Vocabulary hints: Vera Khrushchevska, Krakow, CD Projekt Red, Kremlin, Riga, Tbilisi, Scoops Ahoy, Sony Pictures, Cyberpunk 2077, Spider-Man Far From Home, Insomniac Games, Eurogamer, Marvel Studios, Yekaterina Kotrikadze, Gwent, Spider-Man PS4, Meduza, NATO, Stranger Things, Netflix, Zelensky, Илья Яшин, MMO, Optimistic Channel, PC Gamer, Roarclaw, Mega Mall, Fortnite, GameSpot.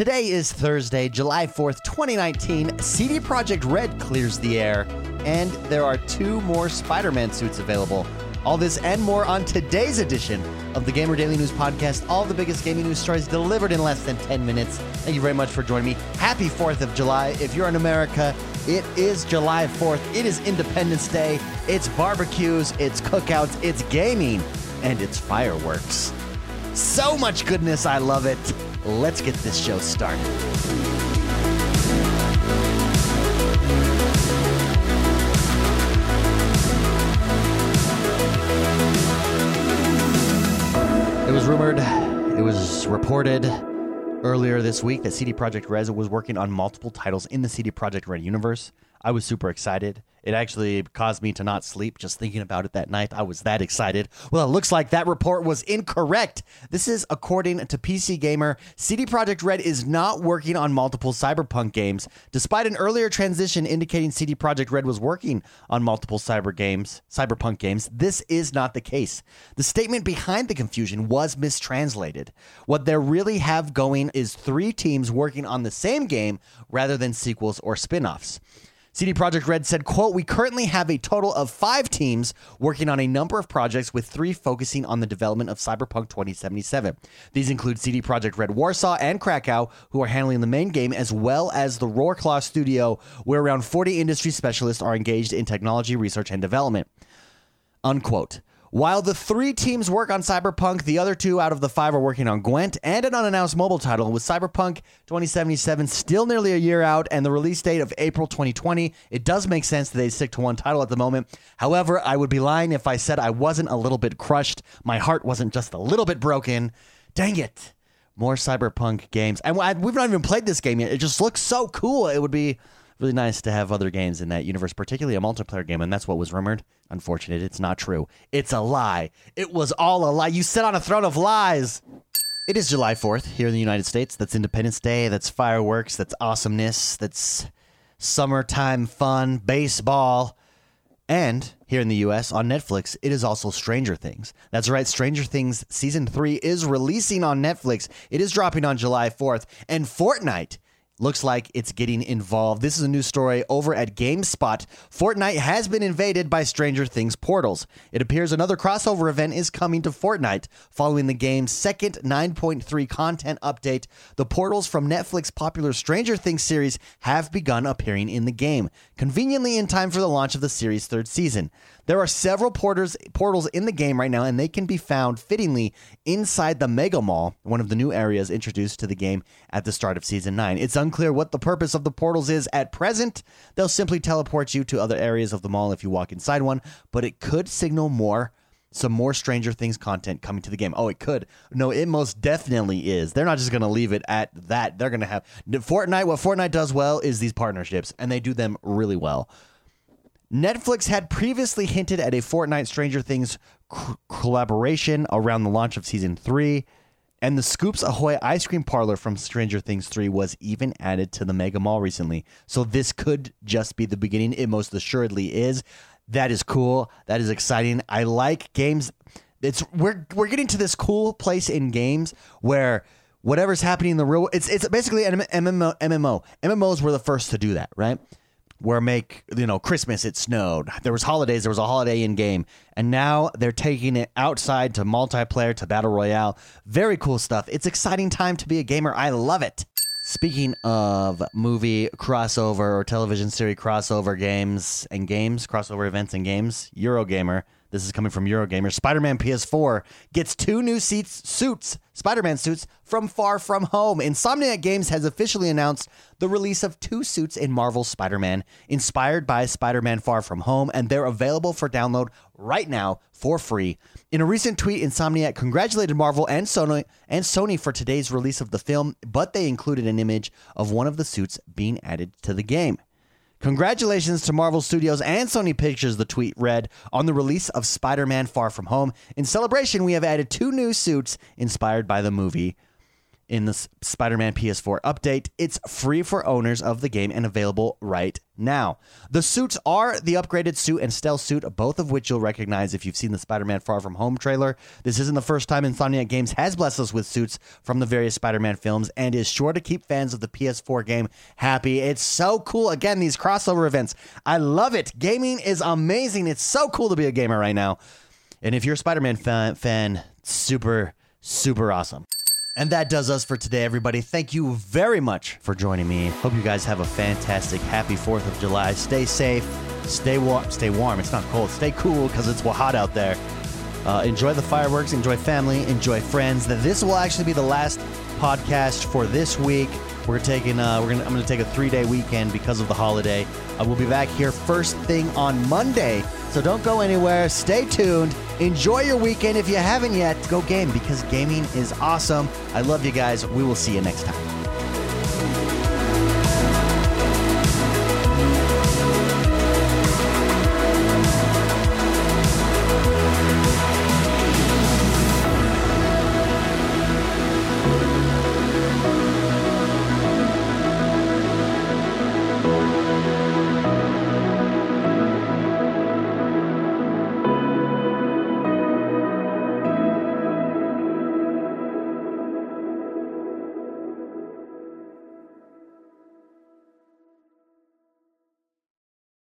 Today is Thursday, July 4th, 2019. CD Projekt Red clears the air, and there are 2 more Spider-Man suits available. All this and more on today's edition of the Gamer Daily News Podcast. All the biggest gaming news stories delivered in less than 10 minutes. Thank you very much for joining me. Happy 4th of July. If you're in America, it is July 4th. It is Independence Day. It's barbecues, it's cookouts, it's gaming, and it's fireworks. So much goodness. I love it. Let's get this show started. It was rumored, it was reported earlier this week that CD Projekt Red was working on multiple titles in the CD Projekt Red universe. I was super excited. It actually caused me to not sleep just thinking about it that night. I was that excited. Well, it looks like that report was incorrect. This is according to PC Gamer. CD Projekt Red is not working on multiple Cyberpunk games. Despite an earlier transition indicating CD Projekt Red was working on multiple Cyberpunk games, this is not the case. The statement behind the confusion was mistranslated. What they really have going is 3 teams working on the same game rather than sequels or spin-offs. CD Projekt Red said, quote, "We currently have a total of 5 teams working on a number of projects, with 3 focusing on the development of Cyberpunk 2077. These include CD Projekt Red Warsaw and Krakow, who are handling the main game, as well as the Roarclaw studio, where around 40 industry specialists are engaged in technology, research, and development," unquote. While the 3 teams work on Cyberpunk, the other 2 out of the 5 are working on Gwent and an unannounced mobile title, with Cyberpunk 2077 still nearly a year out and the release date of April 2020. It does make sense that they stick to one title at the moment. However, I would be lying if I said I wasn't a little bit crushed. My heart wasn't just a little bit broken. Dang it. More Cyberpunk games. And we've not even played this game yet. It just looks so cool. It would be really nice to have other games in that universe, particularly a multiplayer game, and that's what was rumored. Unfortunately, it's not true. It's a lie. It was all a lie. You sit on a throne of lies. It is July 4th here in the United States. That's Independence Day. That's fireworks. That's awesomeness. That's summertime fun, baseball. And here in the U.S. on Netflix, it is also Stranger Things. That's right. Stranger Things Season 3 is releasing on Netflix. It is dropping on July 4th. And Fortnite looks like it's getting involved. This is a new story over at GameSpot. Fortnite has been invaded by Stranger Things portals. It appears another crossover event is coming to Fortnite following the game's second 9.3 content update. The portals from Netflix's popular Stranger Things series have begun appearing in the game, conveniently in time for the launch of the series' 3rd season. There are several portals in the game right now, and they can be found fittingly inside the Mega Mall, one of the new areas introduced to the game at the start of Season 9. It's unclear what the purpose of the portals is at present. They'll simply teleport you to other areas of the mall if you walk inside one, but it could signal some more Stranger Things content coming to the game. Oh, it could. No, it most definitely is. They're not just going to leave it at that. They're going to have Fortnite. What Fortnite does well is these partnerships, and they do them really well. Netflix had previously hinted at a Fortnite Stranger Things collaboration around the launch of Season 3, and the Scoops Ahoy ice cream parlor from Stranger Things 3 was even added to the Mega Mall recently. So this could just be the beginning. It most assuredly is. That is cool. That is exciting. I like games. We're getting to this cool place in games where whatever's happening in the real world, it's basically an MMO. MMOs were the first to do that, right? Where Christmas, it snowed. There was holidays. There was a holiday in game. And now they're taking it outside to multiplayer, to battle royale. Very cool stuff. It's exciting time to be a gamer. I love it. Speaking of movie crossover or television series crossover games and games, crossover events and games, Eurogamer. This is coming from Eurogamer. Spider-Man PS4 gets 2 new suits, Spider-Man suits, from Far From Home. Insomniac Games has officially announced the release of 2 suits in Marvel's Spider-Man, inspired by Spider-Man Far From Home, and they're available for download right now for free. In a recent tweet, Insomniac congratulated Marvel and Sony for today's release of the film, but they included an image of one of the suits being added to the game. "Congratulations to Marvel Studios and Sony Pictures," the tweet read, "on the release of Spider-Man Far From Home. In celebration, we have added 2 new suits inspired by the movie. in the Spider-Man PS4 update. It's free for owners of the game and available right now. The suits are the upgraded suit and stealth suit, both of which you'll recognize if you've seen the Spider-Man Far From Home trailer. This isn't the first time Insomniac Games has blessed us with suits from the various Spider-Man films and is sure to keep fans of the PS4 game happy. It's so cool. Again, these crossover events. I love it. Gaming is amazing. It's so cool to be a gamer right now. And if you're a Spider-Man fan, super, super awesome. And that does us for today, everybody. Thank you very much for joining me. Hope you guys have a fantastic, happy 4th of July. Stay safe, stay warm. It's not cold. Stay cool because it's hot out there. Enjoy the fireworks, enjoy family, enjoy friends. This will actually be the last podcast for this week. I'm going to take a 3-day weekend because of the holiday. We'll be back here first thing on Monday. So don't go anywhere. Stay tuned. Enjoy your weekend. If you haven't yet, go game because gaming is awesome. I love you guys. We will see you next time.